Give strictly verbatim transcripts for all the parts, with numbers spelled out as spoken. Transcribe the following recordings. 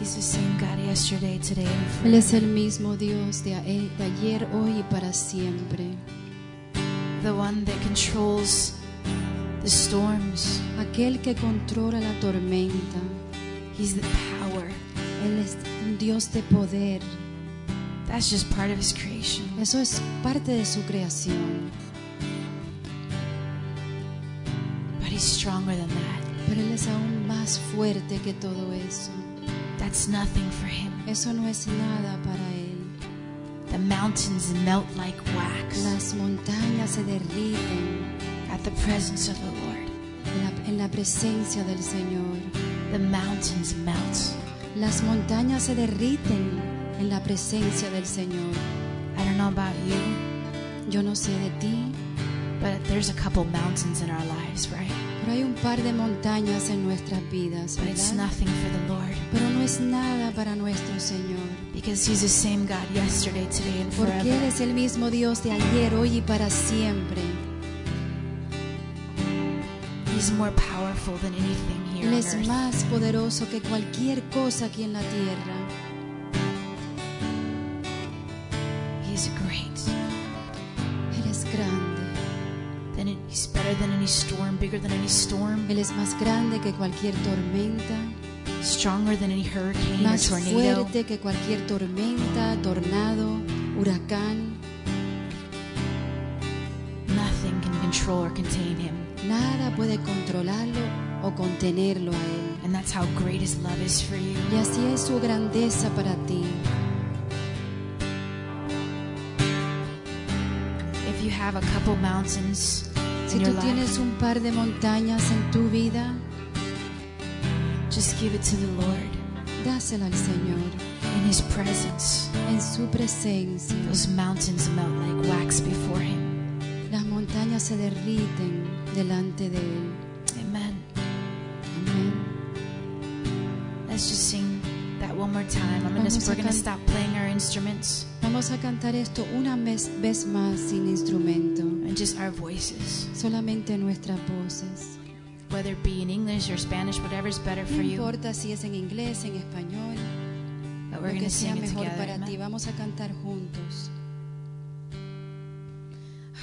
He's the same God yesterday, today, and forever. Él es el mismo Dios de ayer, hoy y para siempre. The one that controls the storms. Aquel que controla la tormenta. He's the power. Él es un Dios de poder. That's just part of his creation. Eso es parte de su creación. But he's stronger than that. Pero él es aún más fuerte que todo eso. That's nothing for him. Eso no es nada para él. The mountains melt like wax. Las montañas se derriten. At the presence of the Lord. La, en la presencia del Señor. The mountains melt. Las montañas se derriten en la presencia del Señor. I don't know about you. Yo no sé de ti. But there's a couple mountains in our lives, right? Pero hay un par de montañas en nuestras vidas, ¿verdad? But it's nothing for the Lord. Pero no es nada para nuestro Señor. Because he's the same God yesterday, today, and forever. Porque él es el mismo Dios de ayer, hoy y para siempre. He's more powerful than anything here on earth. Él es más poderoso que cualquier cosa aquí en la tierra. He's great. Él es grande. He's better than any storm, bigger than any storm. Él es más grande que cualquier tormenta. Stronger than any hurricane or tornado. Más fuerte que cualquier tormenta, tornado, huracán. Nothing can control or contain him. Nada puede controlarlo o contenerlo a él. And that's how great his love is for you. Y así es su grandeza para ti. If you have a couple mountains. Si tú tienes un par de montañas en tu vida, just give it to the Lord. Dásela al Señor. In his presence. En su presencia. Those mountains melt like wax before him. Las montañas se derriten delante de él. Amen. Amen. Let's just sing that one more time. I'm gonna, we're going to stop playing our instruments. Vamos a cantar esto una vez, vez más sin instrumento. And just our voices. Solamente nuestras voces. Whether it be in English or Spanish, whatever's better for you. No importa si es en inglés, en español. But we're going to sing it together. Lo que sea mejor para ti. Vamos a cantar juntos.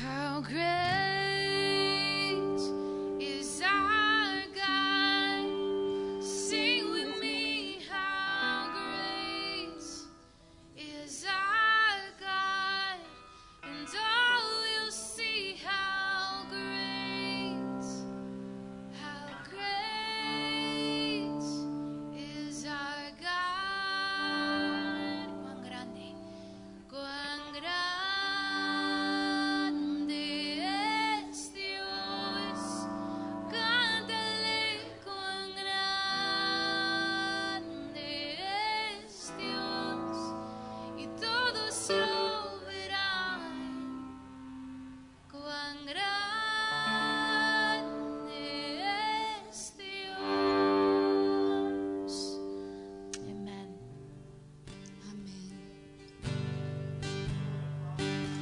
How great is our God? Sing with me. How great is our God?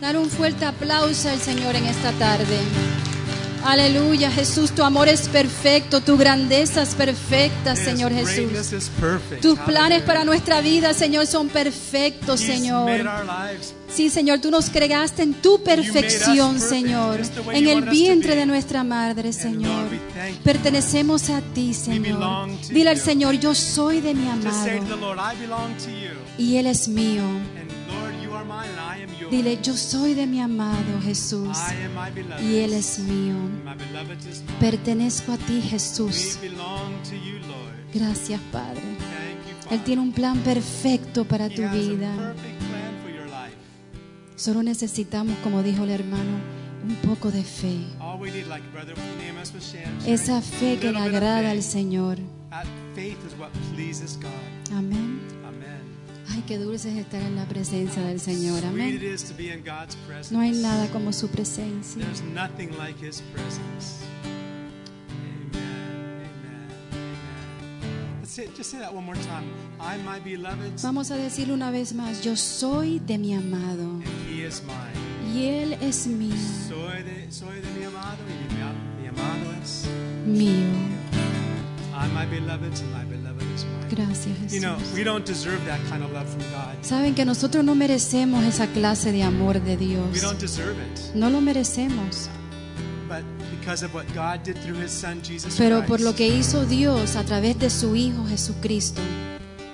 Dar un fuerte aplauso al Señor en esta tarde. Aleluya, Jesús, tu amor es perfecto, tu grandeza es perfecta, Señor Jesús. Tus planes para nuestra vida, Señor, son perfectos, Señor. Sí, Señor, tú nos creaste en tu perfección, Señor, en el vientre de nuestra madre, Señor. Pertenecemos a ti, Señor. Dile al Señor, yo soy de mi amado y él es mío. Dile, yo soy de mi amado Jesús y él es mío. Pertenezco a ti, Jesús. Gracias, Padre. Él tiene un plan perfecto para tu vida. Solo necesitamos, como dijo el hermano, un poco de fe. Esa fe que le agrada al Señor. Amén. Ay, qué dulce es estar en la presencia del Señor. Amén. No hay nada como su presencia. Vamos a decirlo una vez más. Yo soy de mi amado y él es mío. Soy de mi amado y mi amado es mío. my beloved's my beloved is mine. Gracias, Jesús. You know, we don't deserve that kind of love from God. Saben que nosotros no merecemos esa clase de amor de Dios. We don't deserve it. No lo merecemos. But because of what God did through His Son Jesus Christ. Pero por lo que hizo Dios a través de su Hijo Jesucristo.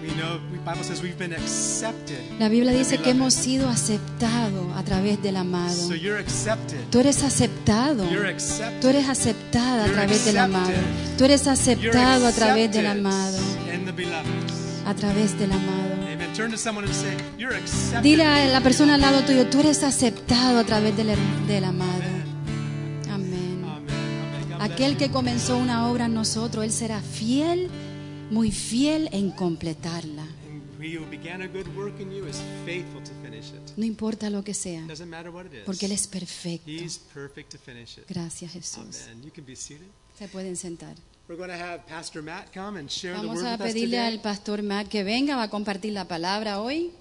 We know, the Bible says we've been accepted. La Biblia dice que hemos sido aceptados a través del amado. So you're accepted. Tú eres aceptado. You're accepted. Tú eres aceptada a través del amado. Tú eres aceptado a través del amado. A través del amado. Amen. Turn to someone and say, you're accepted. Dile a la persona al lado tuyo, tú eres aceptado a través del, del amado. Amén. Aquel que comenzó una obra en nosotros, él será fiel. Muy fiel en completarla. No importa lo que sea, porque Él es perfecto. Gracias, Jesús. Se pueden sentar. Vamos a pedirle al Pastor Matt que venga, va a compartir la palabra hoy.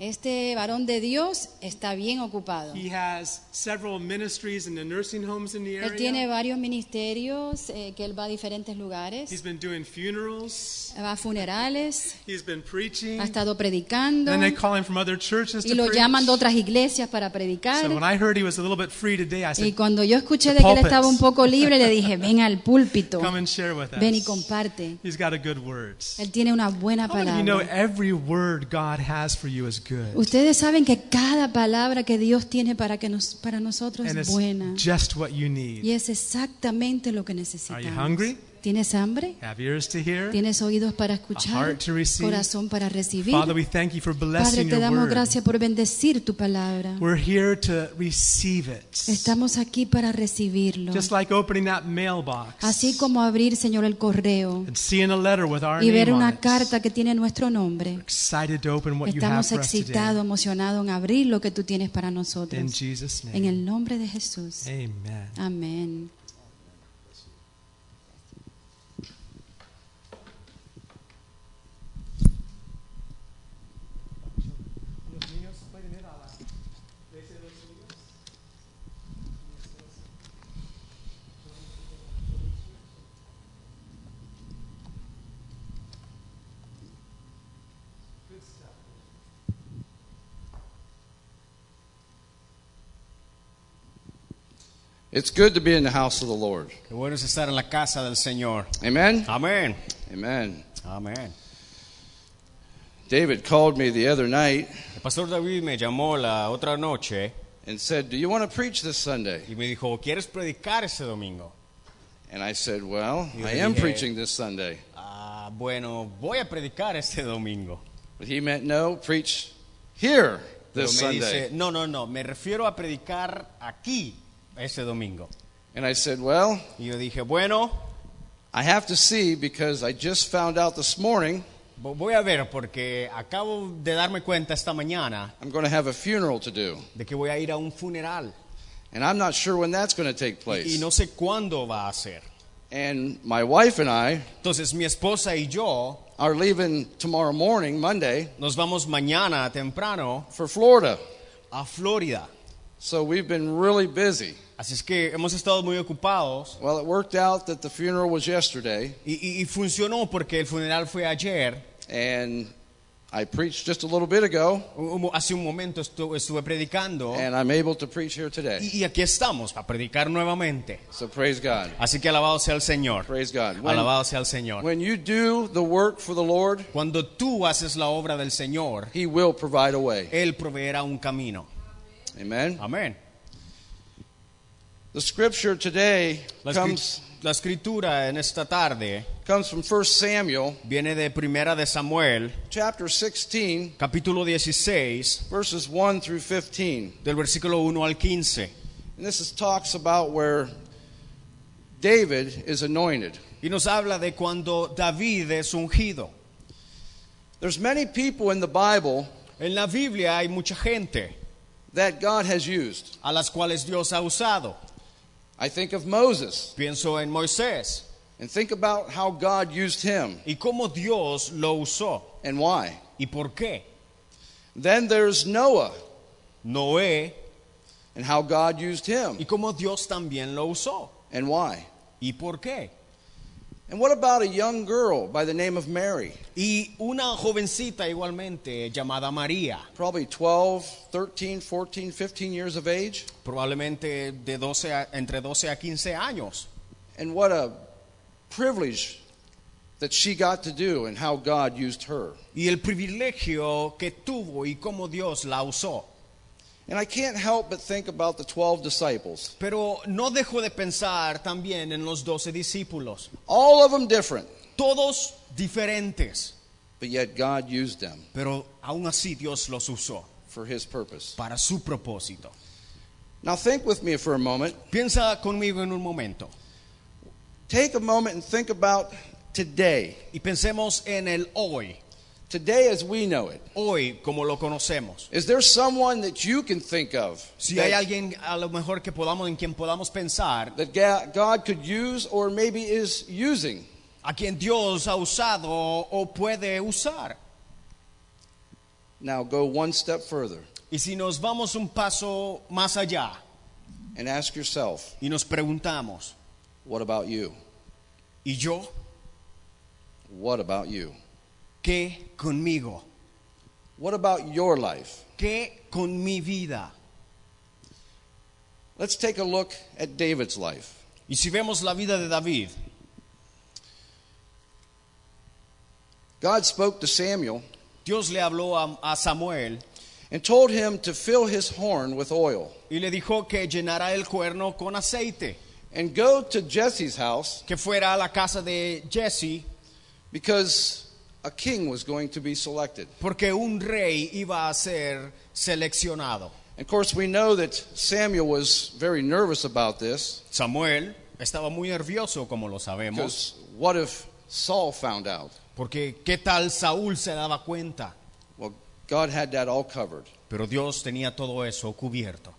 Este varón de Dios está bien ocupado. Él tiene varios ministerios eh, que él va a diferentes lugares. He's been doing funerals. Va a funerales. He's been preaching. Ha estado predicando. And they call him from other churches y to lo preach. Llaman de otras iglesias para predicar. Y cuando yo escuché de que él estaba un poco libre, le dije, ven al púlpito. Come and share with us. Ven y comparte. He's got a good words. Él tiene una buena palabra. You know, every word God has for you is good. Ustedes saben que cada palabra que Dios tiene para que nos para nosotros and es buena. Just what you need. Y es exactamente lo que necesitamos. Are you hungry? ¿Tienes hambre? Have ears to hear, ¿tienes oídos para escuchar? ¿Corazón para recibir? Father, we thank you for blessing Padre, te damos your word. Gracias por bendecir tu palabra. We're here to receive it. Estamos aquí para recibirlo. Just like opening that mailbox. Así como abrir, Señor, el correo. And seeing a letter with our y ver name una on carta it. Que tiene nuestro nombre. We're excited to open what Estamos excitados, emocionados en abrir lo que tú tienes para nosotros. In Jesus' name. En el nombre de Jesús. Amen. Amén. It's good to be in the house of the Lord. Qué bueno es estar en la casa del Señor. Amen. Amen. Amen. Amen. David called me the other night. El pastor David me llamó la otra noche and said, "Do you want to preach this Sunday?" Y me dijo, "¿Quieres predicar ese domingo?" And I said, "Well, I am dije, preaching this Sunday." Ah, bueno, voy a predicar este domingo. But he meant, "No, preach here this Sunday." Dice, "No, no, no, me refiero a predicar aquí." Ese domingo. And I said, well, yo dije, bueno, I have to see because I just found out this morning. Voy a ver porque acabo de darme cuenta esta mañana. I'm going to have a funeral to do. De que voy a ir a un funeral. And I'm not sure when that's going to take place. Y, y no sé cuándo va a ser. And my wife and I. Entonces mi esposa y yo. Are leaving tomorrow morning, Monday. Nos vamos mañana temprano. For Florida. A Florida. So we've been really busy. Así es que hemos estado muy ocupados. Well, it worked out that the funeral was yesterday. Y, y funcionó porque el funeral fue ayer. And I preached just a little bit ago. Hace un momento estu- estuve predicando. And I'm able to preach here today. Y, y aquí estamos para predicar nuevamente. So praise God. Así que alabado sea el Señor. Praise God. When, alabado sea el Señor. When you do the work for the Lord, cuando tú haces la obra del Señor, He will provide a way. Él proveerá un camino. Amen. Amen. The scripture today la escri- comes la escritura en esta tarde comes from First Samuel. Viene de Primera de Samuel, chapter sixteen, capítulo dieciséis, verses one through fifteen. Del versículo uno al quince. And this is talks about where David is anointed. Y nos habla de cuando David es ungido. There's many people in the Bible. En la Biblia hay mucha gente. That God has used. A las cuales Dios ha usado. I think of Moses. Pienso en Moisés. And think about how God used him. Y cómo Dios lo usó. And why. Y por qué. Then there's Noah. Noé. And how God used him. Y cómo Dios también lo usó. And why. Y por qué. And what about a young girl by the name of Mary? Y una jovencita igualmente llamada María. Probably twelve, thirteen, fourteen, fifteen years of age. Probablemente de doce a, entre doce a quince años. And what a privilege that she got to do and how God used her. Y el privilegio que tuvo y cómo Dios la usó. And I can't help but think about the twelve disciples. Pero no dejo de pensar también en los doce discípulos. All of them different. Todos diferentes. But yet God used them. Pero aún así Dios los usó. For His purpose. Para su propósito. Now think with me for a moment. Piensa conmigo en un momento. Take a moment and think about today. Y pensemos en el hoy. Today as we know it. Hoy como lo conocemos. Is there someone that you can think of? Si hay alguien a lo mejor que podamos en quien podamos pensar that God could use or maybe is using. A quien Dios ha usado o puede usar. Now go one step further. Y si nos vamos un paso más allá. And ask yourself. Y nos preguntamos. What about you? ¿Y yo? What about you? ¿Qué conmigo? What about your life? ¿Qué con mi vida? Let's take a look at David's life. Y si vemos la vida de David. God spoke to Samuel. Dios le habló a, a Samuel. And told him to fill his horn with oil. Y le dijo que llenara el cuerno con aceite. And go to Jesse's house. Que fuera a la casa de Jesse. Because a king was going to be selected. Porque un rey iba a ser seleccionado. And of course we know that Samuel was very nervous about this. Samuel estaba muy nervioso, como lo sabemos. Because what if Saul found out? Porque qué tal Saúl se daba cuenta. Well, God had that all covered. Pero Dios tenía todo eso cubierto.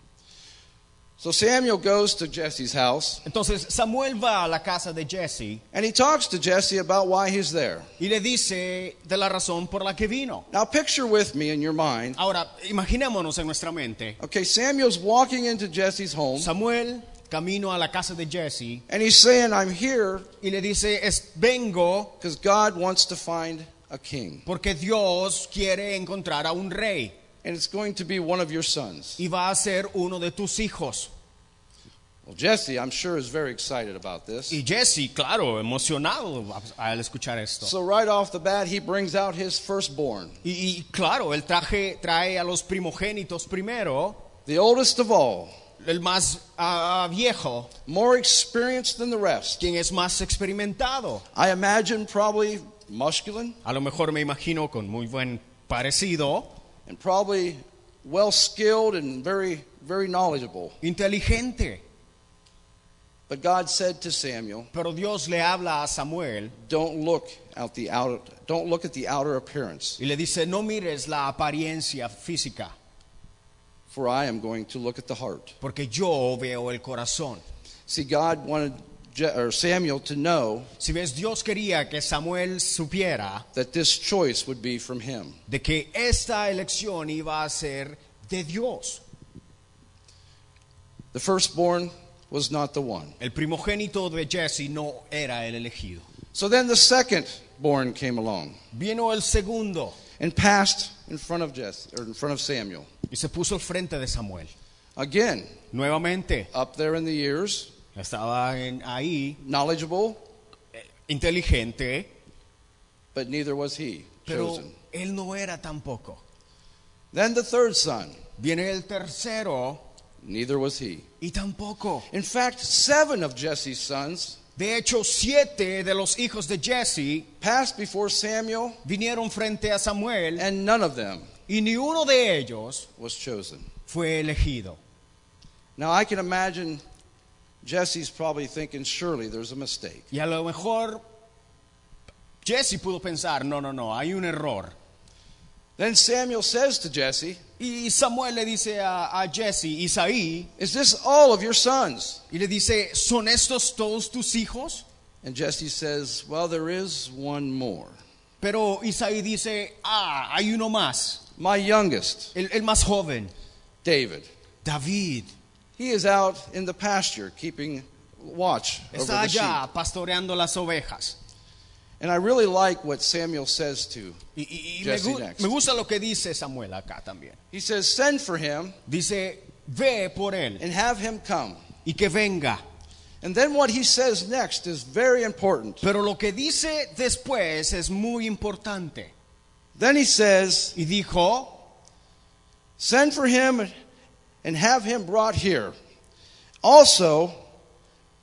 So Samuel goes to Jesse's house. Entonces Samuel va a la casa de Jesse. And he talks to Jesse about why he's there. Y le dice de la razón por la que vino. Now picture with me in your mind. Ahora imaginémonos en nuestra mente. Okay, Samuel's walking into Jesse's home. Samuel camino a la casa de Jesse. And he's saying, I'm here. Y le dice, es, vengo. Because God wants to find a king. Porque Dios quiere encontrar a un rey. And it's going to be one of your sons. Y va a ser uno de tus hijos. Well, Jesse, I'm sure, is very excited about this. Y Jesse, claro, emocionado al escuchar esto. So right off the bat, he brings out his firstborn. Y, y claro, él traje, trae a los primogénitos primero. The oldest of all. El más uh, viejo. More experienced than the rest. Quien es más experimentado. I imagine probably muscular. A lo mejor me imagino con muy buen parecido. And probably well skilled and very, very knowledgeable. Inteligente. But God said to Samuel, pero Dios le habla a Samuel, don't look at the outer, don't look at the outer appearance. Y le dice, no mires la apariencia física. For I am going to look at the heart. Porque yo veo el corazón. See, God wanted or Samuel to know si ves, Dios quería que Samuel supiera that this choice would be from him. De que esta elección iba a ser de Dios. The firstborn was not the one. El primogénito de Jesse no era el elegido. So then the secondborn came along. Vino el segundo. And passed in front of Jesse or in front of Samuel. Y se puso al frente de Samuel. Again, nuevamente. Up there in the years. Estaba en ahí, knowledgeable, inteligente, but neither was he pero chosen. Él no era tampoco. Then the third son. Viene el tercero. Neither was he. Y tampoco. In fact, seven of Jesse's sons. De hecho, siete de los hijos de Jesse passed before Samuel. Vinieron frente a Samuel. And none of them. Y ni uno de ellos was chosen. Fue elegido. Now I can imagine. Jesse's probably thinking, surely there's a mistake. Y a lo mejor Jesse pudo pensar, no, no, no, hay un error. Then Samuel says to Jesse, y Samuel le dice a, a Jesse, Isaí, is this all of your sons? Y le dice, ¿son estos todos tus hijos? And Jesse says, well, there is one more. Pero Isaí dice, ah, hay uno más. My youngest. El, el más joven. David. David. He is out in the pasture keeping watch over the sheep. Está allá pastoreando las ovejas. And I really like what Samuel says to y, y, y Jesse me, next. Me gusta lo que dice Samuel acá también. He says, "Send for him." Dice, "Ve por él." And have him come. Y que venga. And then what he says next is very important. Pero lo que dice después es muy importante. Then he says, y dijo, "Send for him and have him brought here. Also,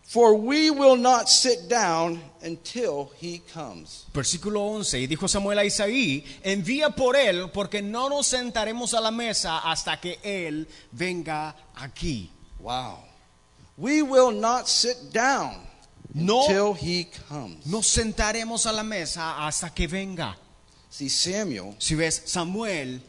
for we will not sit down until he comes." Versículo once, y dijo Samuel a Isaí, "Envía por él, porque no nos sentaremos a la mesa hasta que él venga aquí." Wow. We will not sit down no, until he comes. Nos sentaremos a la mesa hasta que venga. See, Samuel, si ves, Samuel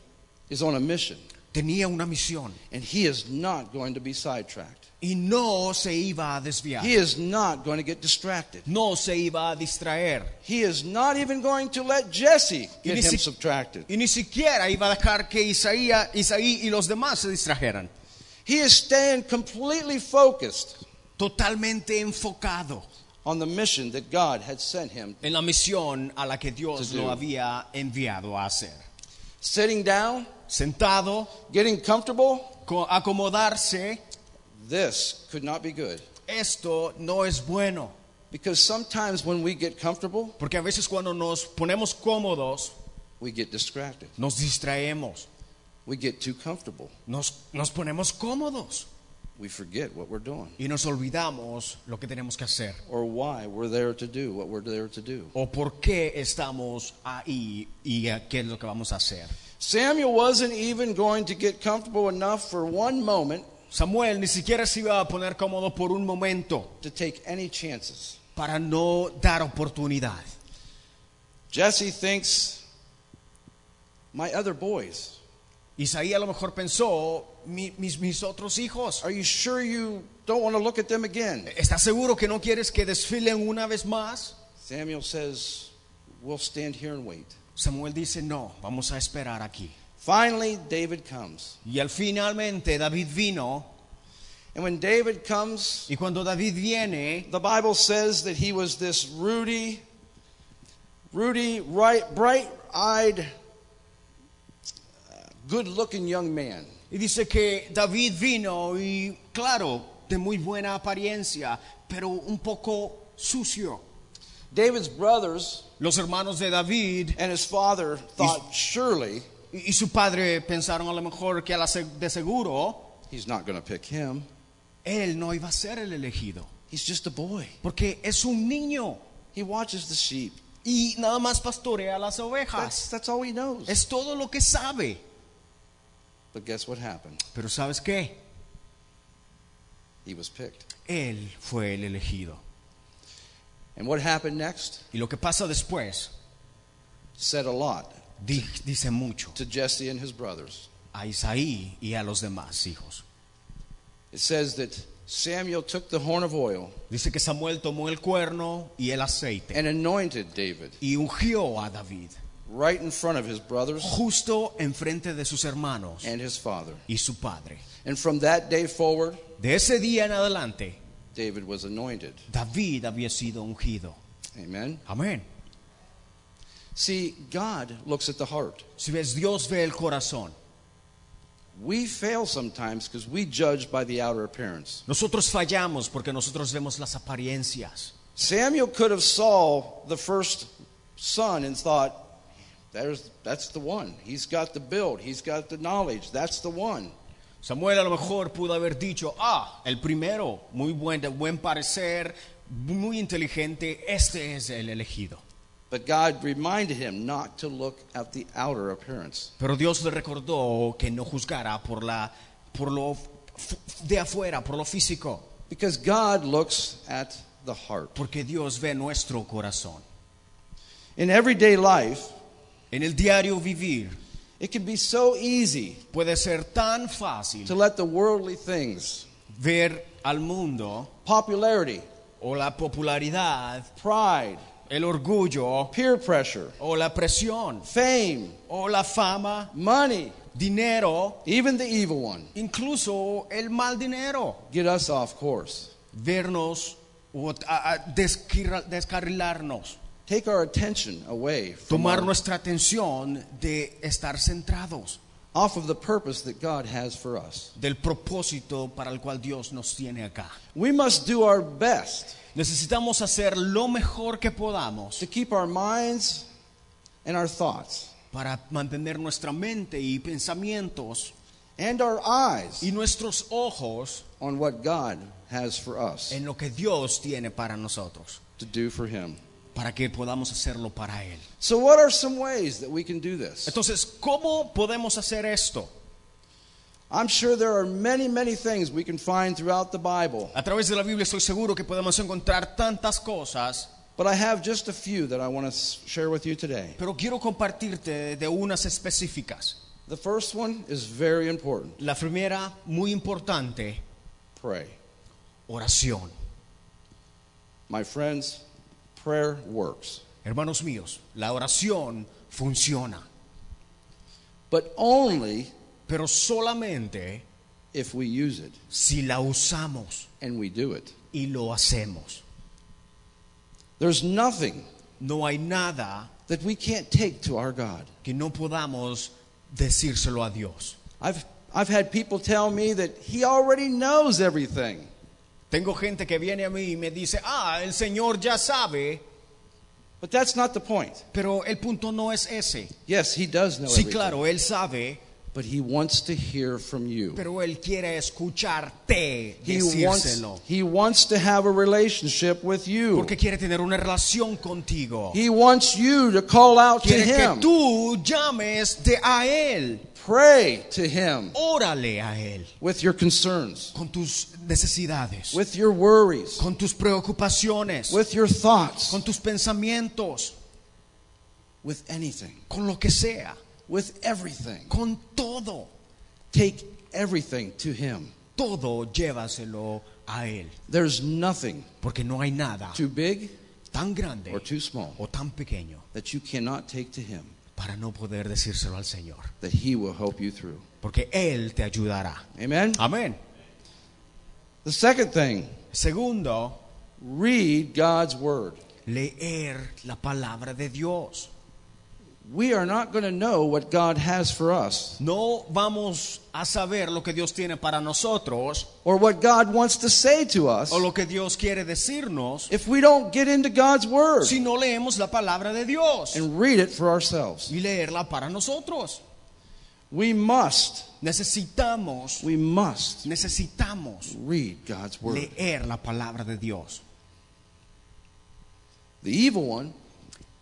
is on a mission. Tenía una misión. And he is not going to be sidetracked. Y no se iba a desviar. He is not going to get distracted. No se iba a distraer. He is not even going to let Jesse get him si- subtracted. Y ni siquiera iba a dejar que Isaías, Isaí y los demás se distrajeran. He is staying completely focused. Totalmente enfocado. On the mission that God had sent him. En la misión a la que Dios lo había enviado a hacer. Sitting down. Sentado. Getting comfortable. Acomodarse. This could not be good. Esto no es bueno. Because sometimes when we get comfortable, porque a veces cuando nos ponemos cómodos, we get distracted. Nos distraemos. We get too comfortable. Nos, nos ponemos cómodos. We forget what we're doing. Y nos olvidamos lo que tenemos que hacer. Or why we're there to do what we're there to do. O por qué estamos ahí y qué es lo que vamos a hacer. Samuel wasn't even going to get comfortable enough for one moment. Samuel ni siquiera se iba a poner cómodo por un momento. To take any chances. Para no dar oportunidad. Jesse thinks, my other boys. Isaí a lo mejor pensó, mis, mis otros hijos. Are you sure you don't want to look at them again? ¿Estás seguro que no quieres que desfilen una vez más? Samuel says, we'll stand here and wait. Samuel dice, no, vamos a esperar aquí. Finally, David comes. Y al finalmente David vino. And when David comes, y cuando David viene, the Bible says that he was this ruddy, ruddy, right, bright-eyed, good-looking young man. Y dice que David vino y claro, de muy buena apariencia, pero un poco sucio. David's brothers, los hermanos de David, and his father thought, surely. Y su padre pensaron a lo mejor que a la de seguro, he's not going to pick him. Él no iba a ser el elegido. He's just a boy. Porque es un niño. He watches the sheep. Y nada más pastorea las ovejas. That's, that's all he knows. Es todo lo que sabe. But guess what happened? Pero ¿sabes qué? He was picked. Él fue el elegido. And what happened next? Y lo que pasa después. Said a lot. Dice mucho. To Jesse and his brothers. A Isaí y a los demás hijos. It says that Samuel took the horn of oil. Dice que Samuel tomó el cuerno y el aceite. And anointed David. Y ungió a David. Right in front of his brothers. Justo enfrente de sus hermanos. And his father. Y su padre. And from that day forward. De ese día en adelante. David was anointed. David había sido ungido. Amen. Amen. See, God looks at the heart. Si ves, Dios ve el corazón. We fail sometimes because we judge by the outer appearance. Nosotros fallamos porque nosotros vemos las apariencias. Samuel could have saw the first son and thought, "There's, that's the one. He's got the build. He's got the knowledge. That's the one." Samuel a lo mejor pudo haber dicho, "Ah, el primero, muy buen, de buen parecer, muy inteligente, este es el elegido." But God reminded him not to look at the outer appearance. Pero Dios le recordó que no juzgara por la por lo de afuera, por lo físico. Because God looks at the heart. Porque Dios ve nuestro corazón. In everyday life, en el diario vivir, it can be so easy. Puede ser tan fácil. To let the worldly things, ver al mundo, popularity, o la popularidad, pride, el orgullo, peer pressure, o la presión, fame, o la fama, money, dinero, even the evil one, incluso el mal dinero, get us off course. vernos o a, a descarrilarnos. Take our attention away from Tomar our, nuestra atención de estar centrados off of the purpose that God has for us. Del propósito para el cual Dios nos tiene acá. We must do our best. Necesitamos hacer lo mejor que podamos to keep our minds and our thoughts para mantener nuestra mente y pensamientos and our eyes y nuestros ojos on what God has for us. En lo que Dios tiene para nosotros. To do for him. Para que podamos hacerlo para él. So what are some ways that we can do this? Entonces, ¿cómo podemos hacer esto? I'm sure there are many, many things we can find throughout the Bible. A través de la Biblia estoy seguro que podemos encontrar tantas cosas. But I have just a few that I want to share with you today. Pero quiero compartirte de unas específicas. The first one is very important. La primera, muy importante. Pray. Oración. My friends, prayer works. Hermanos míos, la oración funciona. But only pero solamente if we use it. Si la usamos and we do it. Y lo hacemos. There's nothing no hay nada that we can't take to our God. Que no podamos decírselo a Dios. I've I've had people tell me that he already knows everything. Tengo gente que viene a mí y me dice, ah, el Señor ya sabe. But that's not the point. Pero el punto no es ese. Yes, he does know sí, everything. Sí, claro, él sabe. But he wants to hear from you. Pero él quiere escucharte he decírselo. Wants, he wants to have a relationship with you. Porque quiere tener una relación contigo. He wants you to call out quiere to him. Que tú llames de a él. Pray to him. Órale a él. With your concerns. Con tus necesidades. With your worries. Con tus preocupaciones. With your thoughts. Con tus pensamientos. With anything. Con lo que sea. With everything. Con todo. Take everything to him. Todo llévaselo a él. There's nothing. Porque no hay nada. Too big. Tan grande. Or too small. O tan pequeño. That you cannot take to him. Para no poder decírselo al Señor. That he will help you through. Porque él te ayudará. Amen. Amen. The second thing. Segundo, read God's word. Leer la palabra de Dios. We are not going to know what God has for us. No vamos a saber lo que Dios tiene para nosotros. Or what God wants to say to us. O lo que Dios quiere decirnos. If we don't get into God's word. Si no leemos la palabra de Dios. And read it for ourselves. Y leerla para nosotros. We must. Necesitamos. We must. Necesitamos. Read God's word. Leer la palabra de Dios. The evil one.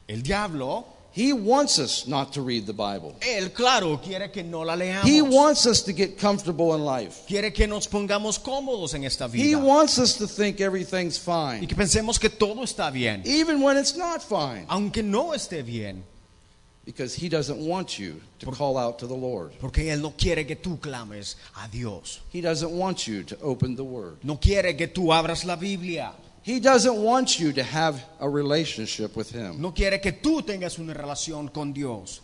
El diablo. He wants us not to read the Bible. Él, claro, quiere que no la leamos. He wants us to get comfortable in life. Quiere que nos pongamos cómodos en esta vida. He wants us to think everything's fine. Y que pensemos que todo está bien. Even when it's not fine. Aunque no esté bien. Because he doesn't want you to Por, call out to the Lord. Porque él no quiere que tú clames a Dios. He doesn't want you to open the Word. No quiere que tú abras la Biblia. He doesn't want you to have a relationship with him. No quiere que tú tengas una relación con Dios.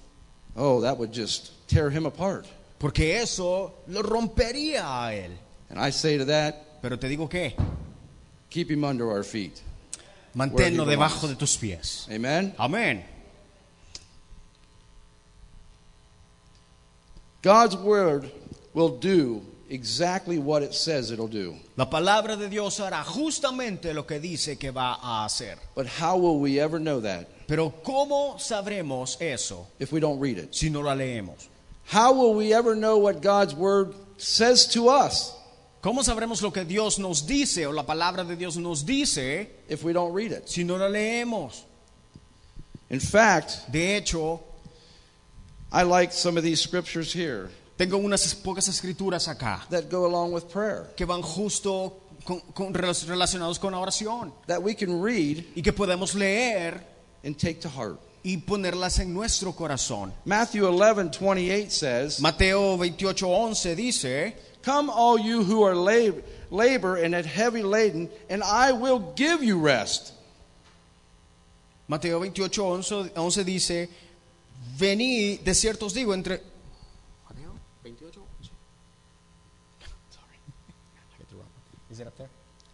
Oh, that would just tear him apart. Porque eso lo rompería a él. And I say to that, pero te digo que keep him under our feet. Manténlo debajo de tus pies. Amen. Amen. God's word will do exactly what it says it'll do. La palabra de Dios hará justamente lo que dice que va a hacer. But how will we ever know that? Pero ¿cómo sabremos eso? If we don't read it. Si no la leemos. How will we ever know what God's word says to us? ¿Cómo sabremos lo que Dios nos dice o la palabra de Dios nos dice? If we don't read it. Si no la leemos. In fact, de hecho, I like some of these scriptures here. Tengo unas pocas escrituras acá that go along with prayer. Que van justo con, con, relacionados con la oración. That we can read y que podemos leer and take to heart. Y ponerlas en nuestro corazón. Matthew eleven twenty-eight says, Mateo veintiocho once dice, come all you who are lab- labor and at heavy laden, and I will give you rest. Mateo veintiocho once dice, vení, de cierto os digo, entre...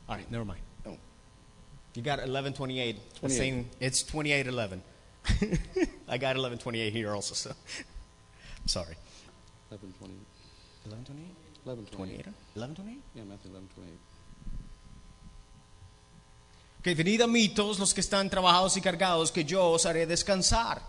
All right, never mind. Oh. You got eleven twenty-eight. Saying it's twenty-eight eleven. I got eleven twenty-eight here also, so I'm sorry. eleven twenty-eight. eleven twenty-eight? eleven twenty-eight. eleven twenty-eight? Yeah, Matthew eleven twenty-eight. Okay, venid a mí todos los que están trabajados y cargados, que yo os haré descansar.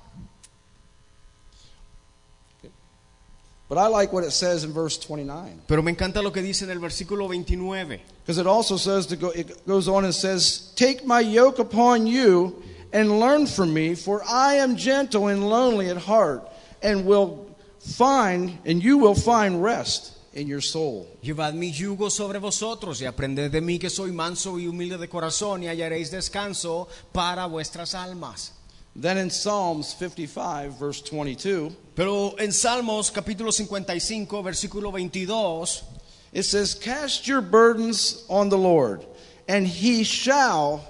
But I like what it says in verse twenty-nine. Pero me encanta lo que dice en el versículo veintinueve. Because it also says to go, it goes on and says, "Take my yoke upon you and learn from me, for I am gentle and lonely at heart, and will find and you will find rest in your soul." Llevad mi yugo sobre vosotros y aprended de mí que soy manso y humilde de corazón y hallaréis descanso para vuestras almas. Then in Psalms fifty-five, verse twenty-two, pero en Salmos capítulo cincuenta y cinco, versículo veintidós, it says, "Cast your burdens on the Lord, and he shall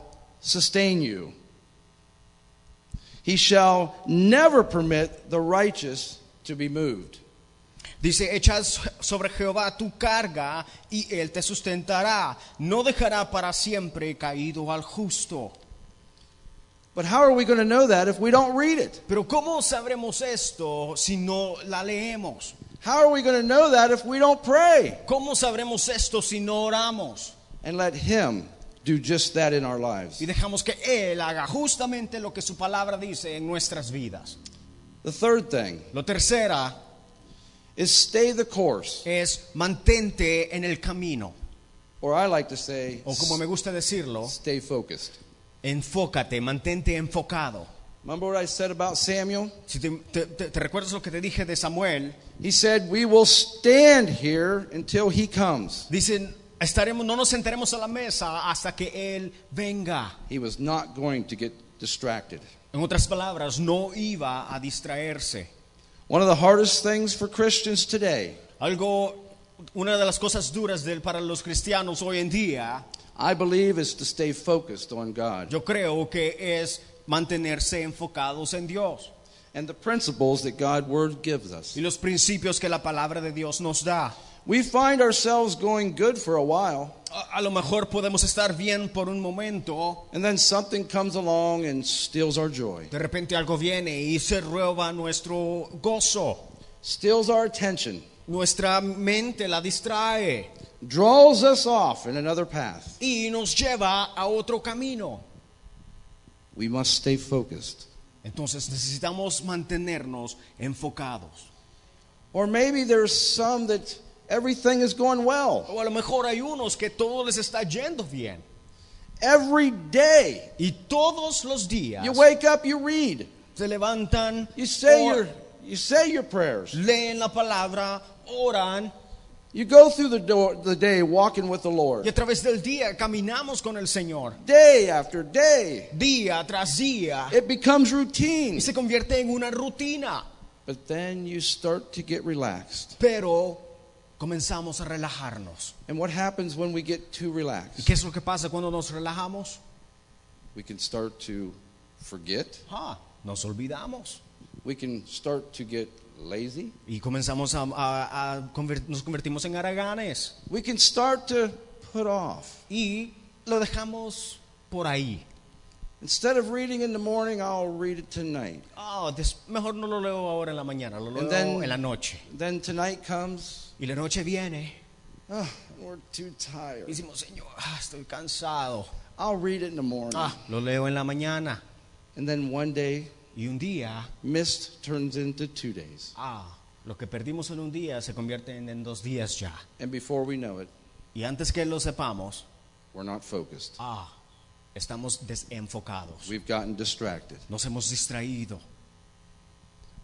sustain you. He shall never permit the righteous to be moved." Dice, echad sobre Jehová tu carga y él te sustentará. No dejará para siempre caído al justo. But how are we going to know that if we don't read it? Pero ¿cómo sabremos esto si no la leemos? How are we going to know that if we don't pray? ¿Cómo sabremos esto si no oramos? And let him do just that in our lives. Y dejamos que él haga justamente lo que su palabra dice en nuestras vidas. The third thing. Lo tercera is stay the course. Es mantente en el camino. Or I like to say, o como me gusta decirlo, stay focused. Enfócate, mantente enfocado. Remember what I said about Samuel? Si te, te, te, te recuerdas lo que te dije de Samuel? He said, "We will stand here until he comes." Dicen, estaremos, no nos sentaremos a la mesa hasta que él venga. He was not going to get distracted. En otras palabras, no iba a distraerse. One of the hardest things for Christians today. Algo, una de las cosas duras del, para los cristianos hoy en día. I believe is to stay focused on God. Yo creo que es mantenerse enfocados en Dios. And the principles that God's word gives us. Y los principios que la palabra de Dios nos da. We find ourselves going good for a while. A, a lo mejor podemos estar bien por un momento. And then something comes along and steals our joy. De repente algo viene y se roba nuestro gozo. Steals our attention. Nuestra mente la distrae. Draws us off in another path. Y nos lleva a otro camino. We must stay focused. Entonces necesitamos mantenernos enfocados. Or maybe there's some that everything is going well. O a lo mejor hay unos que todo les está yendo bien. Every day. Y todos los días. You wake up, you read. Se levantan. You say or, your you say your prayers. Leen la palabra, oran. You go through the, door, the day walking with the Lord. Y a través del día caminamos con el Señor. Day after day. Día tras día. It becomes routine. Y se convierte en una rutina. But then you start to get relaxed. Pero comenzamos a relajarnos. And what happens when we get too relaxed? ¿Y qué es lo que pasa cuando nos relajamos? We can start to forget. Ah, nos olvidamos. We can start to get lazy. Y comenzamos a, a, a convert, nos convertimos en haraganes. We can start to put off. Y lo dejamos por ahí. Instead of reading in the morning, I'll read it tonight. Oh, des, mejor no lo leo ahora en la mañana, lo leo then, en la noche. Then tonight comes. Y la noche viene. Oh, we're too tired. Y decimos, Señor, ah, estoy cansado. I'll read it in the morning. Ah, lo leo en la mañana. And then one day. Y un día, missed turns into two days. Ah, lo que perdimos en un día se convierte en, en dos días ya. And before we know it, y antes que lo sepamos, we're not focused. Ah, estamos desenfocados. We've gotten distracted. Nos hemos distraído.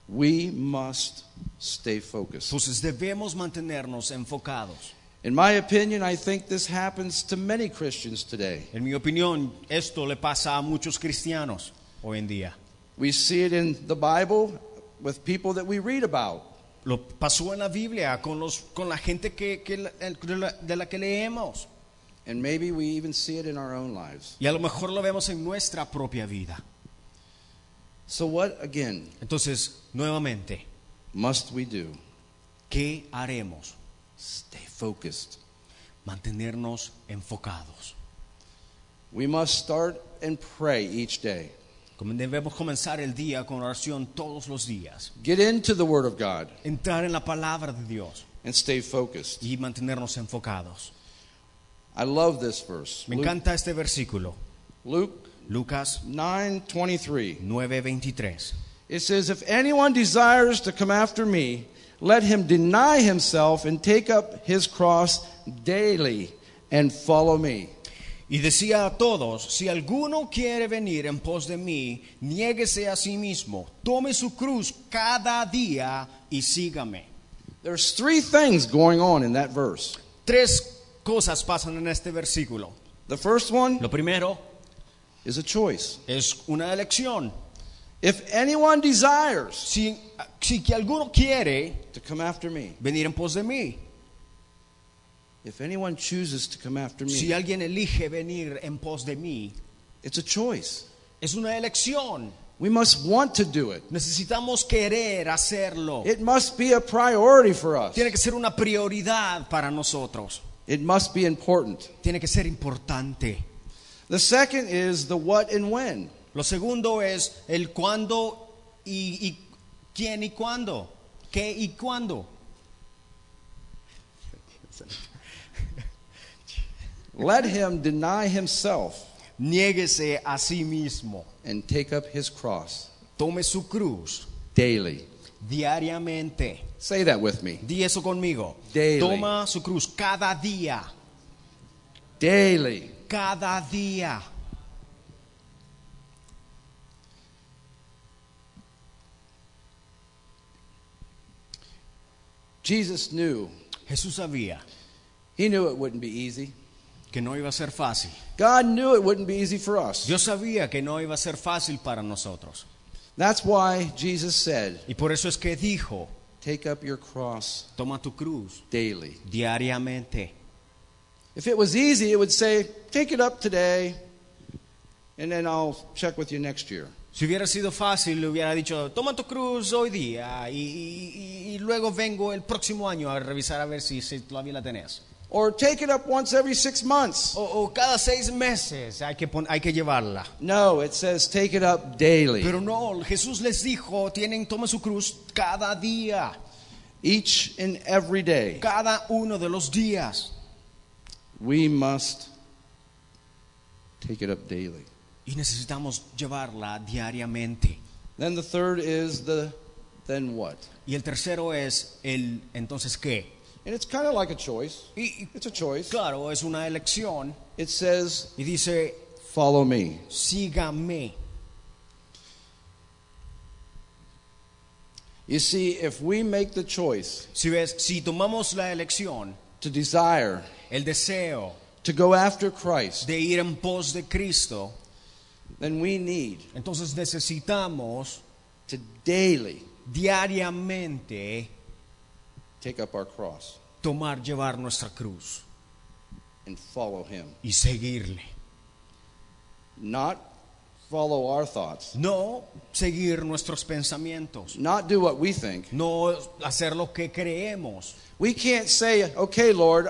We must stay focused. Entonces debemos mantenernos enfocados. In my opinion, I think this happens to many Christians today. En mi opinión, esto le pasa a muchos cristianos hoy en día. We see it in the Bible with people that we read about. Lo pasó en la Biblia con los con la gente que que de la que leemos. And maybe we even see it in our own lives. Y a lo mejor lo vemos en nuestra propia vida. So what again? Entonces, nuevamente, must we do? ¿Qué haremos? Stay focused. Mantenernos enfocados. We must start and pray each day. Debemos comenzar el día con oración todos los días. Get into the Word of God. Entrar en la palabra de Dios. And stay focused. Y mantenernos enfocados. I love this verse. Me Luke, encanta este versículo. Luke, Lucas nine twenty-three. It says, if anyone desires to come after me, let him deny himself and take up his cross daily and follow me. Y decía a todos, si alguno quiere venir en pos de mí, niéguese a sí mismo, tome su cruz cada día y sígame. There's three things going on in that verse. Tres cosas pasan en este versículo. The first one, lo primero, is a choice. Es una elección. If anyone desires, si, si que alguno quiere, to come after me, venir en pos de mí. If anyone chooses to come after me, si alguien elige venir en pos de mí, it's a choice. Es una elección. We must want to do it. Necesitamos querer hacerlo. It must be a priority for us. Tiene que ser una prioridad para nosotros. It must be important. Tiene que ser importante. The second is the what and when. Lo segundo es el cuándo y, y quién y cuándo, qué y cuándo. Let him deny himself. Niéguese a sí mismo. And take up his cross. Tome su cruz. Daily. Diariamente. Say that with me. Di eso conmigo. Daily. Toma su cruz cada día. Daily. Cada día. Jesus knew. Jesús sabía. He knew it wouldn't be easy. Que no iba a ser fácil. God knew it wouldn't be easy for us. Dios sabía que no iba a ser fácil para nosotros. That's why Jesus said, y por eso es que dijo, take up your cross. Toma tu cruz. Daily. Diariamente. If it was easy, it would say, take it up today, and then I'll check with you next year. Si hubiera sido fácil, le hubiera dicho, toma tu cruz hoy día y, y, y luego vengo el próximo año a revisar a ver si, si todavía la tenés. Or take it up once every six months. O, o cada seis meses hay que, pon, hay que llevarla. No, it says take it up daily. Pero no, Jesús les dijo, tienen, toma su cruz cada día. Each and every day. Cada uno de los días. We must take it up daily. Y necesitamos llevarla diariamente. Then the third is the then what. Y el tercero es el entonces qué. And it's kind of like a choice. Y, it's a choice. Claro, es una elección. It says, y dice, follow me. Sígame. You see, if we make the choice, si ves, si tomamos la elección, to desire, el deseo, to go after Christ, de ir en pos de Cristo. Then we need, entonces necesitamos, to daily, diariamente, take up our cross, tomar, llevar nuestra cruz, and follow him, y seguirle. Not follow our thoughts, no seguir nuestros pensamientos, not do what we think, no hacer lo que creemos. We can't say, okay, Lord,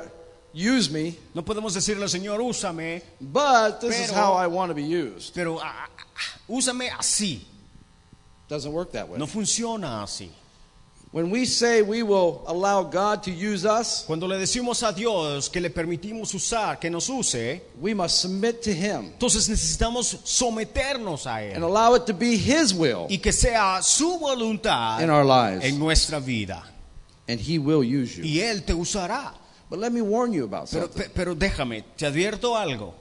use me. No podemos decirle, Señor, úsame. But this pero, is how I want to be used. Pero ah, úsame así. Doesn't work that way. No funciona así. When we say we will allow God to use us, cuando le decimos a Dios que le permitimos usar, que nos use, we must submit to him. Entonces necesitamos someternos a él. And allow it to be his will. Y que sea su voluntad in our lives. En nuestra vida. And he will use you. Y él te usará. But let me warn you about something. Pero, pero déjame, te advierto algo.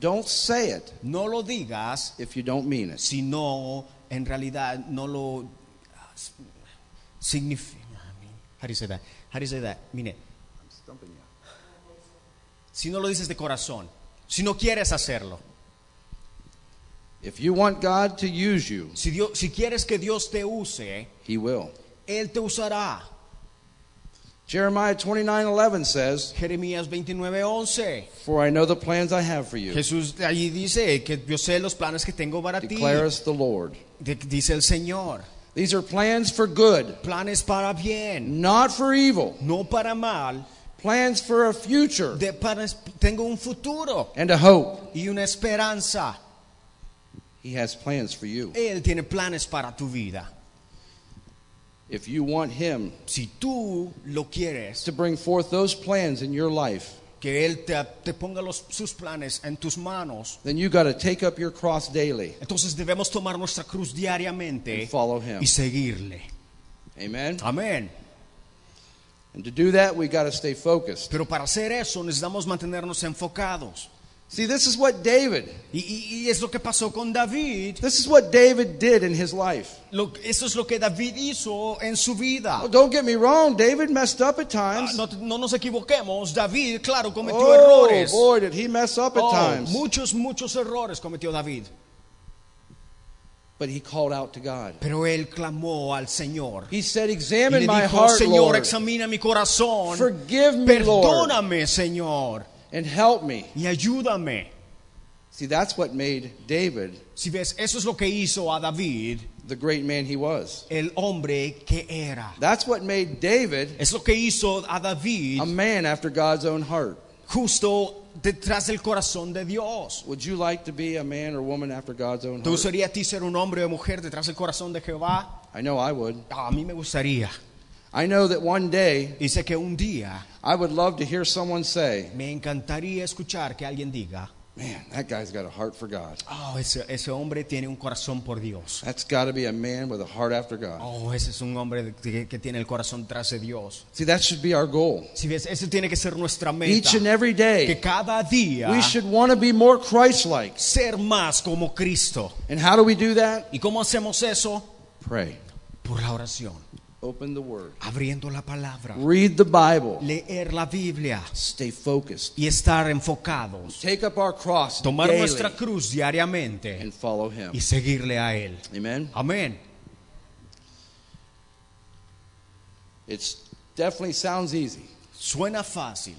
Don't say it. No lo digas if you don't mean it. Si no, en realidad no lo significa. How do you say that? How do you say that? Mean it. I'm stumping you. Si no lo dices de corazón, si no quieres hacerlo. If you want God to use you, si Dios, si quieres que Dios te use, he will. Él te usará. Jeremiah twenty-nine eleven says, Jeremías veintinueve once, for I know the plans I have for you. Jesús allí dice que yo sé los planes que tengo para ti. Declares the Lord. De- dice el Señor. These are plans for good. Planes para bien. Not for evil. No para mal. Plans for a future. De, para, tengo un futuro. And a hope. Y una esperanza. He has plans for you. Él tiene planes para tu vida. If you want him si tú lo quieres, to bring forth those plans in your life, que él te, te ponga los, sus planes en tus manos, then you got to take up your cross daily. Entonces debemos tomar nuestra cruz diariamente and follow him. Y seguirle. Amen. Amen. And to do that, we got to stay focused. Pero para hacer eso necesitamos mantenernos enfocados. See, this is what David. Y, y es lo que pasó con David. This is what David did in his life. Lo, eso es lo que David hizo en su vida. Oh, don't get me wrong, David messed up at times. Uh, no, no nos equivoquemos, David, claro, cometió oh, errores. Oh boy, did he mess up at oh, times. Muchos, muchos errores cometió David. But he called out to God. Pero él clamó al Señor. He said, "Examine y le dijo, my heart, Señor, Lord. Examina mi corazón. Forgive me, Perdóname, Lord. Señor. And help me." Y ayúdame. See, that's what made David. Si ves, eso es lo que hizo a David. The great man he was. El hombre que era. That's what made David. Es lo que hizo a David. A man after God's own heart. Justo detrás del corazón de Dios. Would you like to be a man or woman after God's own heart? ¿Te gustaría a ti ser un hombre o mujer detrás del corazón de Jehová? I know I would. Ah, a mí me gustaría. I know that one day, y sé que un día, I would love to hear someone say, me encantaría escuchar que alguien diga, "Man, that guy's got a heart for God." Oh, ese, ese hombre tiene un corazón por Dios. That's got to be a man with a heart after God. Oh, ese es un hombre que, que tiene el corazón tras de Dios. See, that should be our goal. Si ves, eso tiene que ser nuestra meta. Each and every day, que cada día, we should want to be more Christ-like. Ser más como Cristo. And how do we do that? ¿Y cómo hacemos eso? Pray. Por la oración. Open the word. Abriendo la palabra. Read the Bible. Leer la Biblia. Stay focused. Y estar enfocados. Take up our cross Tomar daily. Nuestra cruz diariamente. And follow him. Y seguirle a él. Amen. Amen. It definitely sounds easy. Suena fácil.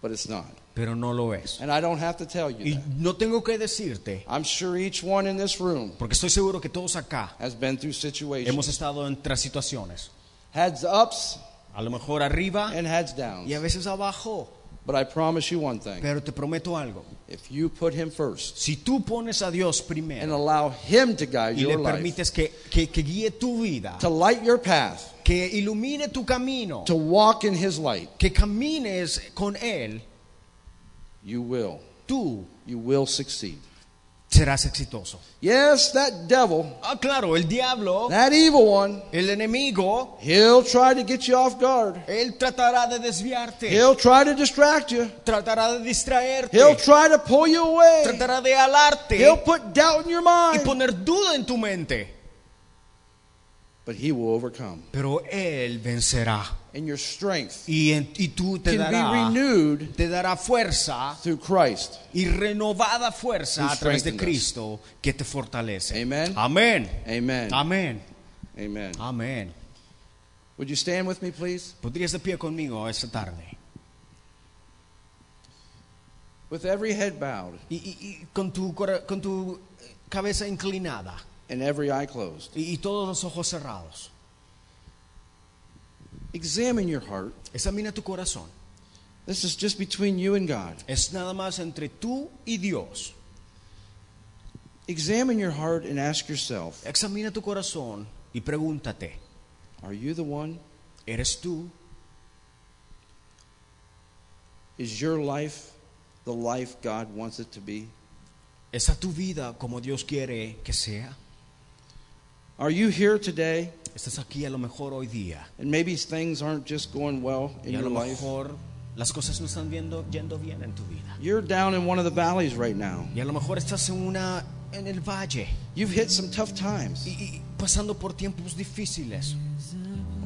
But it's not. Pero no lo es. And I don't have to tell you y that. No tengo que decirte. I'm sure each one in this room porque estoy seguro que todos acá has been through situations. Hemos estado en tras situaciones. Heads ups, a lo mejor arriba, and heads downs. Y a veces abajo. But I promise you one thing. Pero te prometo algo. If you put him first, si tú pones a Dios primero, and allow him to guide y your le permites life, que, que, que guíe tu vida, to light your path, que ilumine tu camino, to walk in his light, que camines con él, you will. Tú, you will succeed. Serás exitoso. Yes, that devil. Ah, claro, el diablo. That evil one. El enemigo. He'll try to get you off guard. Él tratará de desviarte. He'll try to distract you. Tratará de distraerte. He'll try to pull you away. Tratará de alarte. He'll put doubt in your mind. Y poner duda en tu mente. But he will overcome. Pero él vencerá. And your strength y en, y tú te can dará, be renewed te dará fuerza through Christ. Y renovada fuerza a través de Cristo us. Que te fortalece. Amen. Amen. Amen. Amen. Amen. Amen. Would you stand with me, please? ¿Podrías de pie conmigo esta tarde? With every head bowed. Y, y, y con tu con tu cabeza inclinada. And every eye closed. Y, y todos los ojos cerrados. Examine your heart. Examina tu corazón. This is just between you and God. Es nada más entre tú y Dios. Examine your heart and ask yourself. Examina tu corazón y pregúntate. Are you the one? ¿Eres tú? Is your life the life God wants it to be? ¿Es tu vida como Dios quiere que sea? Are you here today? Estás aquí a lo mejor hoy día. And maybe things aren't just going well in your life. Y a lo mejor las cosas no están viendo, yendo bien en tu vida. You're down in one of the valleys right now. Y a lo mejor estás en una en el valle. You've hit some tough times. Y, y pasando por tiempos difíciles.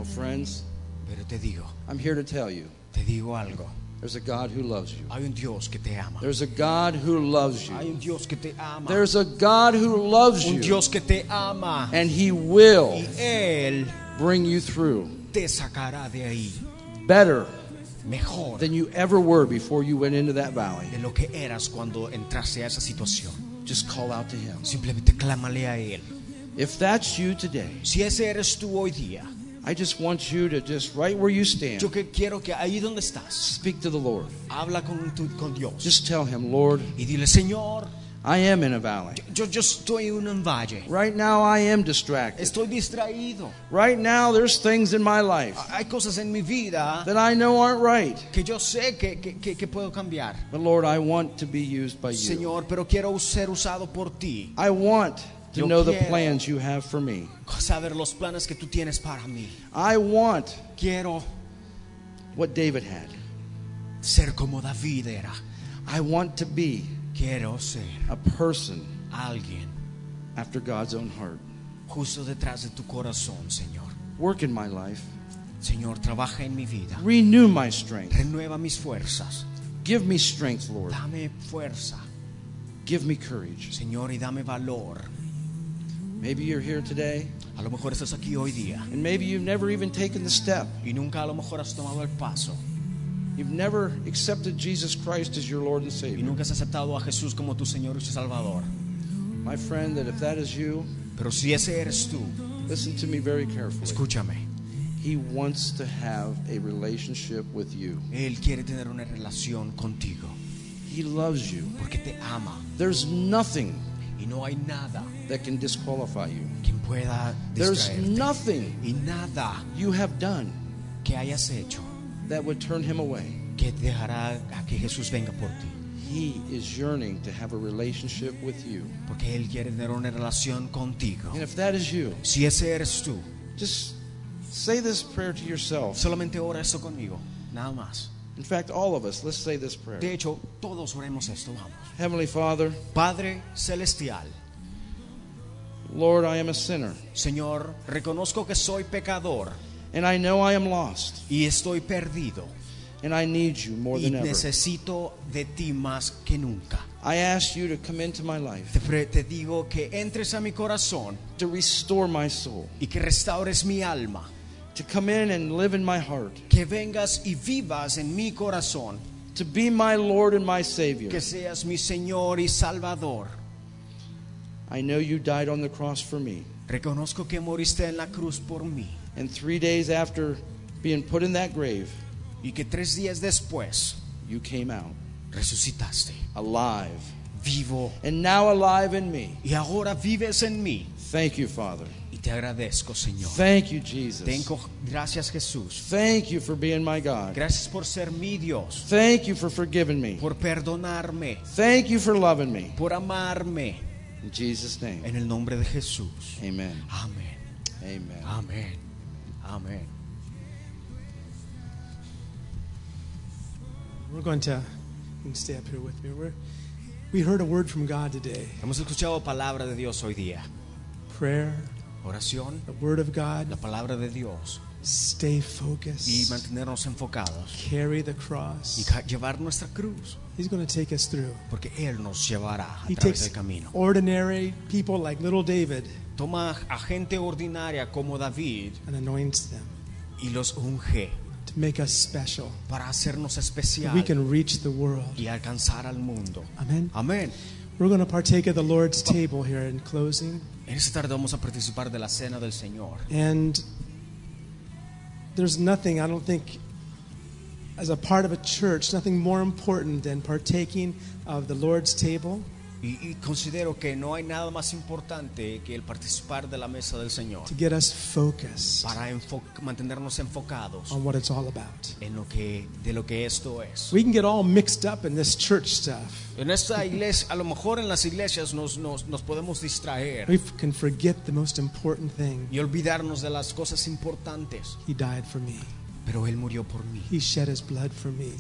Oh, friends, pero te digo. I'm here to tell you. Te digo algo. There's a God who loves you. Hay un Dios que te ama. There's a God who loves you. Hay un Dios que te ama. There's a God who loves un you. Dios que te ama. And he will y él bring you through. Te sacará de ahí. Better mejor than you ever were before you went into that valley. De lo que eras cuando entraste a esa situación. Just call out to him. Simplemente clámale a él. If that's you today. Si ese eres tú hoy día. I just want you to just right where you stand. Yo que quiero que ahí donde estás. Speak to the Lord. Habla con tu, con Dios. Just tell him, Lord. Y dile, Señor. I am in a valley. Yo, yo estoy en un valle. Right now I am distracted. Estoy distraído. Right now there's things in my life. Hay cosas en mi vida that I know aren't right. Que yo sé que, que, que puedo cambiar. But Lord, I want to be used by you. Señor, pero quiero ser usado por ti. I want to yo know the plans you have for me. Saber los planes que tú tienes para mí. I want quiero what David had. Ser como David era. I want to be quiero ser a person alguien after God's own heart. Justo detrás de tu corazón, Señor. Work in my life. Señor, trabaja en mi vida. Renew my strength. Renueva mis fuerzas. Give me strength, Lord. Dame fuerza. Give me courage. Señor, y dame valor. Maybe you're here today. A lo mejor estás aquí hoy día. And maybe you've never even taken the step. Y nunca a lo mejor has tomado el paso. You've never accepted Jesus Christ as your Lord and Savior. Y nunca has aceptado a Jesús como tu Señor y tu Salvador. My friend, that if that is you, pero si ese eres tú, listen to me very carefully. Escúchame. He wants to have a relationship with you. Él quiere tener una relación contigo. He loves you. Porque te ama. There's nothing y no hay nada that can disqualify you. Quien pueda distraerte. There's nothing y nada you have done que hayas hecho that would turn him away. Que dejará a que Jesús venga por ti. He is yearning to have a relationship with you. Porque él quiere tener una relación contigo. And if that is you, si ese eres tú, just say this prayer to yourself. Solamente ora esto conmigo, nada más. In fact, all of us, let's say this prayer. De hecho, todos oremos esto, vamos. Heavenly Father, Padre celestial. Lord, I am a sinner. Señor, reconozco que soy pecador. And I know I am lost. Y estoy perdido. And I need you more y than ever. Necesito de ti más que nunca. I ask you to come into my life. Te, te digo que entres a mi corazón. To restore my soul. Y que restaures mi alma. To come in and live in my heart. Que vengas y vivas en mi corazón. To be my Lord and my Savior. Que seas mi Señor y Salvador. I know you died on the cross for me. Reconozco que moriste en la cruz por mí. And three days after being put in that grave, y que tres días después, you came out. Resucitaste. Alive. Vivo. And now alive in me. Y ahora vives en mí. Thank you, Father. Y te agradezco, Señor. Thank you, Jesus. Tengo, gracias, Jesús. Thank you for being my God. Gracias por ser mi Dios. Thank you for forgiving me. Por perdonarme. Thank you for loving me. Por amarme. In Jesus' name. En el nombre de Jesús. Amen. Amen. Amen. Amen. Amen. We're going to you can stay up here with me. We're, we heard a word from God today. Hemos escuchado palabra de Dios hoy día. Prayer, oración, the word of God, la palabra de Dios. Stay focused. Y mantenernos enfocados. Carry the cross. Y llevar nuestra cruz. He's going to take us through. Porque él nos llevará a He través del camino. Ordinary people like little David. Toma a gente ordinaria como David and anoints them y los unge to make us special, para hacernos especial, we can reach the world y alcanzar al mundo. Amen. Amen. We're going to partake of the Lord's table here in closing. En esta tarde vamos a participar de la cena del Señor. And there's nothing, I don't think, as a part of a church, nothing more important than partaking of the Lord's table. Y, y considero que no hay nada más importante que el participar de la mesa del Señor para enfo- mantenernos enfocados on what it's all about. En lo que, de lo que esto es. We can get all mixed up in this church stuff. En esta iglesia, a lo mejor en las iglesias nos, nos, nos podemos distraer. We can forget the most important thing. Y olvidarnos de las cosas importantes. He died for me. Pero él murió por mí. He shed his blood for me.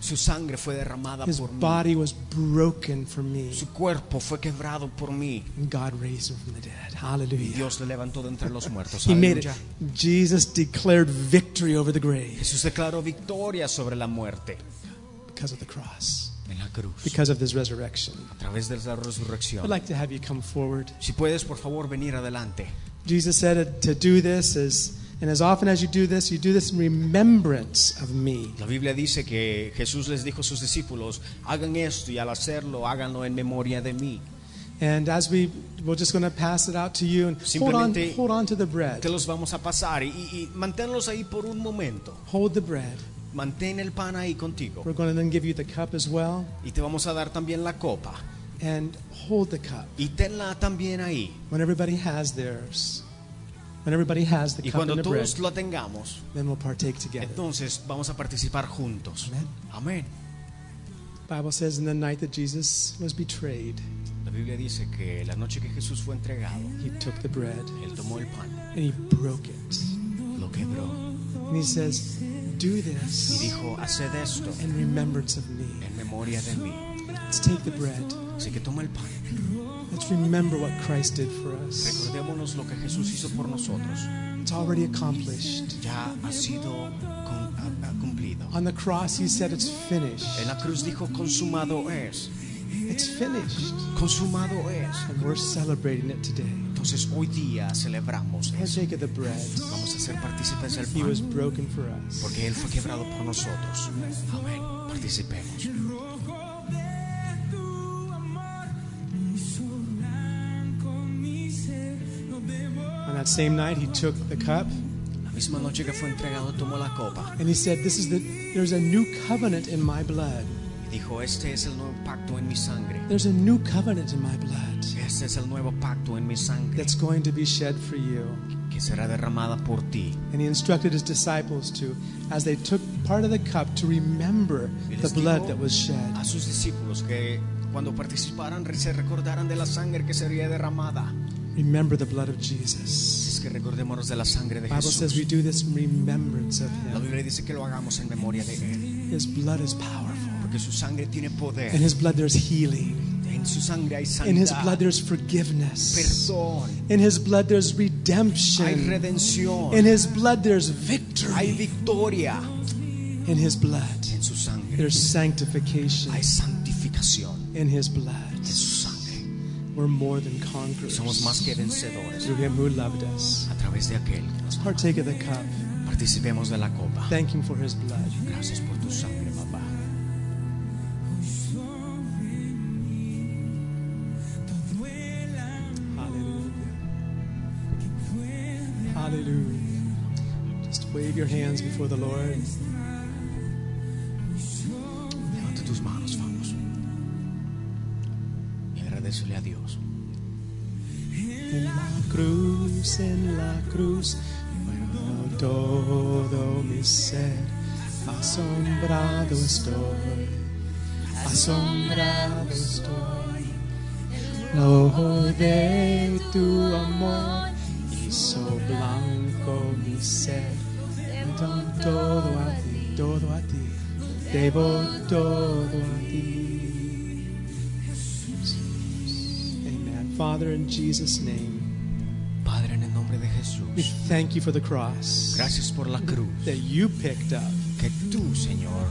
Su sangre fue derramada His por mí. Body was broken for me. Su cuerpo fue quebrado por mí. And God raised him from the dead. Hallelujah. Y Dios le levantó de entre los muertos. He made it. Jesus declared victory over the grave. Jesús declaró victoria sobre la muerte. Because of the cross. En la cruz. Because of his resurrection. A través de la resurrección. I'd like to have you come forward. Si puedes, por favor, venir adelante. Jesus said to do this is and as often as you do this, you do this in remembrance of me. La Biblia dice que Jesús les dijo a sus discípulos, hagan esto y al hacerlo, háganlo en memoria de mí. And as we, we're just going to pass it out to you. And hold on, hold on to the bread. Te los vamos a pasar y, y manténlos ahí por un momento. Hold the bread. Mantén el pan ahí contigo. We're going to then give you the cup as well. Y te vamos a dar también la copa. And hold the cup. Y tenla también ahí. When everybody has theirs. When everybody has the y cuando cup and the todos bread, lo tengamos, then we'll partake together. Entonces vamos a participar juntos. Amén. The Bible says in the night that Jesus was betrayed, la Biblia dice que la noche que Jesús fue entregado, he took the bread, él tomó el pan, and he broke it, lo quebró, and he says, "Do this," y dijo, "haced esto," in remembrance of me, en memoria de mí. Let's take the bread. Así que toma el pan. Let's remember what Christ did for us. Recordémonos lo que Jesús hizo por nosotros. It's already accomplished. Ya ha sido cumplido. On the cross, he said, "It's finished." En la cruz dijo, "Consumado es." It's finished. Consumado es. And we're celebrating it today. Entonces hoy día celebramos. Let's take the bread. Vamos a ser partícipes del pan. He was broken for us. Porque él fue quebrado por nosotros. Amén. Participemos. On that same night, he took the cup. La misma noche que fue entregado, tomó la copa. And he said, "This is the. There's a new covenant in my blood." Dijo, este es el nuevo pacto en mi sangre. There's a new covenant in my blood. Este es el nuevo pacto en mi sangre. That's going to be shed for you. Que será derramada por ti. And he instructed his disciples to, as they took part of the cup, to remember the blood that was shed. A sus discípulos que cuando participaran se recordaran de la sangre que sería derramada. Remember the blood of Jesus. Es que recordémonos de la sangre de Jesús. The Bible says we do this in remembrance of him. La Biblia dice que lo hagamos en memoria de él. His blood is powerful. Porque su sangre tiene poder. In his blood there's healing. En su sangre hay sanidad. In his blood there's forgiveness. Perdón. In his blood there's redemption. Hay redención. In his blood there's victory. Hay victoria. In his blood. En su sangre. There's sanctification. Hay santificación. In his blood. En su sangre. We're more than conquerors. Somos más que vencedores. Through him who loved us. A través de aquel que nos amó. Partake of the cup. Participemos de la copa. Thank him for his blood. Gracias por tu sangre, papá. Hallelujah. Hallelujah. Just wave your hands before the Lord. Levanta tus manos, vamos. Agradecele a Dios. En la cruz, en la cruz, muerto todo mi ser, asombrado estoy, asombrado estoy. Ojo de tu amor hizo blanco mi ser, todo a ti, todo a ti, debo todo a ti. Father, in Jesus' name, Padre, en el nombre de Jesús, we thank you for the cross. Gracias por la cruz that you picked up. Que tú, Señor,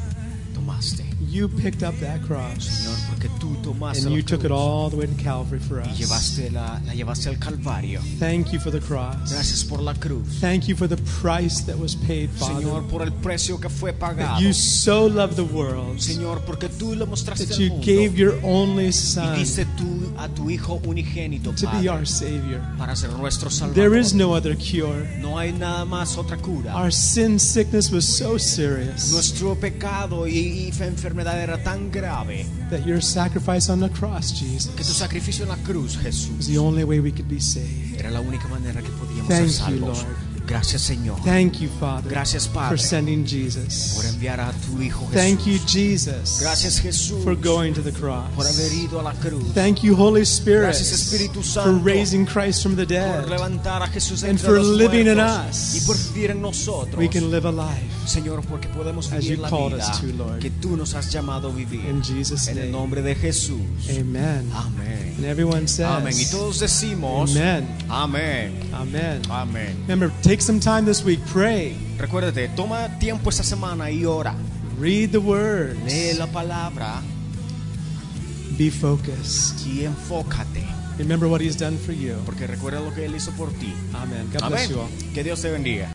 tomaste. You picked up that cross, Señor, porque tú tomaste and you cruz. Took it all the way to Calvary for us. Y llevaste la, la llevaste al Calvario. Thank you for the cross. Gracias por la cruz. Thank you for the price that was paid, Father. Señor, por el precio que fue pagado. That you so loved the world, Señor, porque tú le mostraste that you mundo. Gave your only Son. Y dice tú a tu hijo unigénito, Padre, to be our Savior. Para ser nuestro Salvador. There is no other cure. No hay nada más otra cura. Our sin sickness was so serious. Nuestro pecado y, y enfermedad era tan grave. That your sacrifice on the cross, Jesus. Que tu sacrificio en la cruz, Jesús. Was the only way we could be saved. Era la única manera que podíamos ser salvos. Thank you, Lord. Gracias, Señor. Thank you, Father. Gracias, Padre. For sending Jesus. Por enviar a tu hijo Jesús. Thank you, Jesus. Gracias, Jesús. For going to the cross. Por haber ido a la cruz. Thank you, Holy Spirit. Gracias, Espíritu Santo. For raising Christ from the dead. Por levantar a Jesús entre and for los living muertos. In us. Y por vivir en nosotros. We can live a life. Señor, porque podemos vivir la vida to, que tú nos has llamado a vivir. In Jesus' name. En el nombre de Jesús. Amen. Amen. And everyone says. Amen. Y todos decimos. Amen. Amen. Amen. Amen. Remember, take Take some time this week. Pray. Recuérdate, toma tiempo esta semana y ora. Read the words. Lee la palabra. Be focused. Y enfócate. Remember what he's done for you. Porque recuerda lo que él hizo por ti. Amen. God bless you all. Que Dios te bendiga.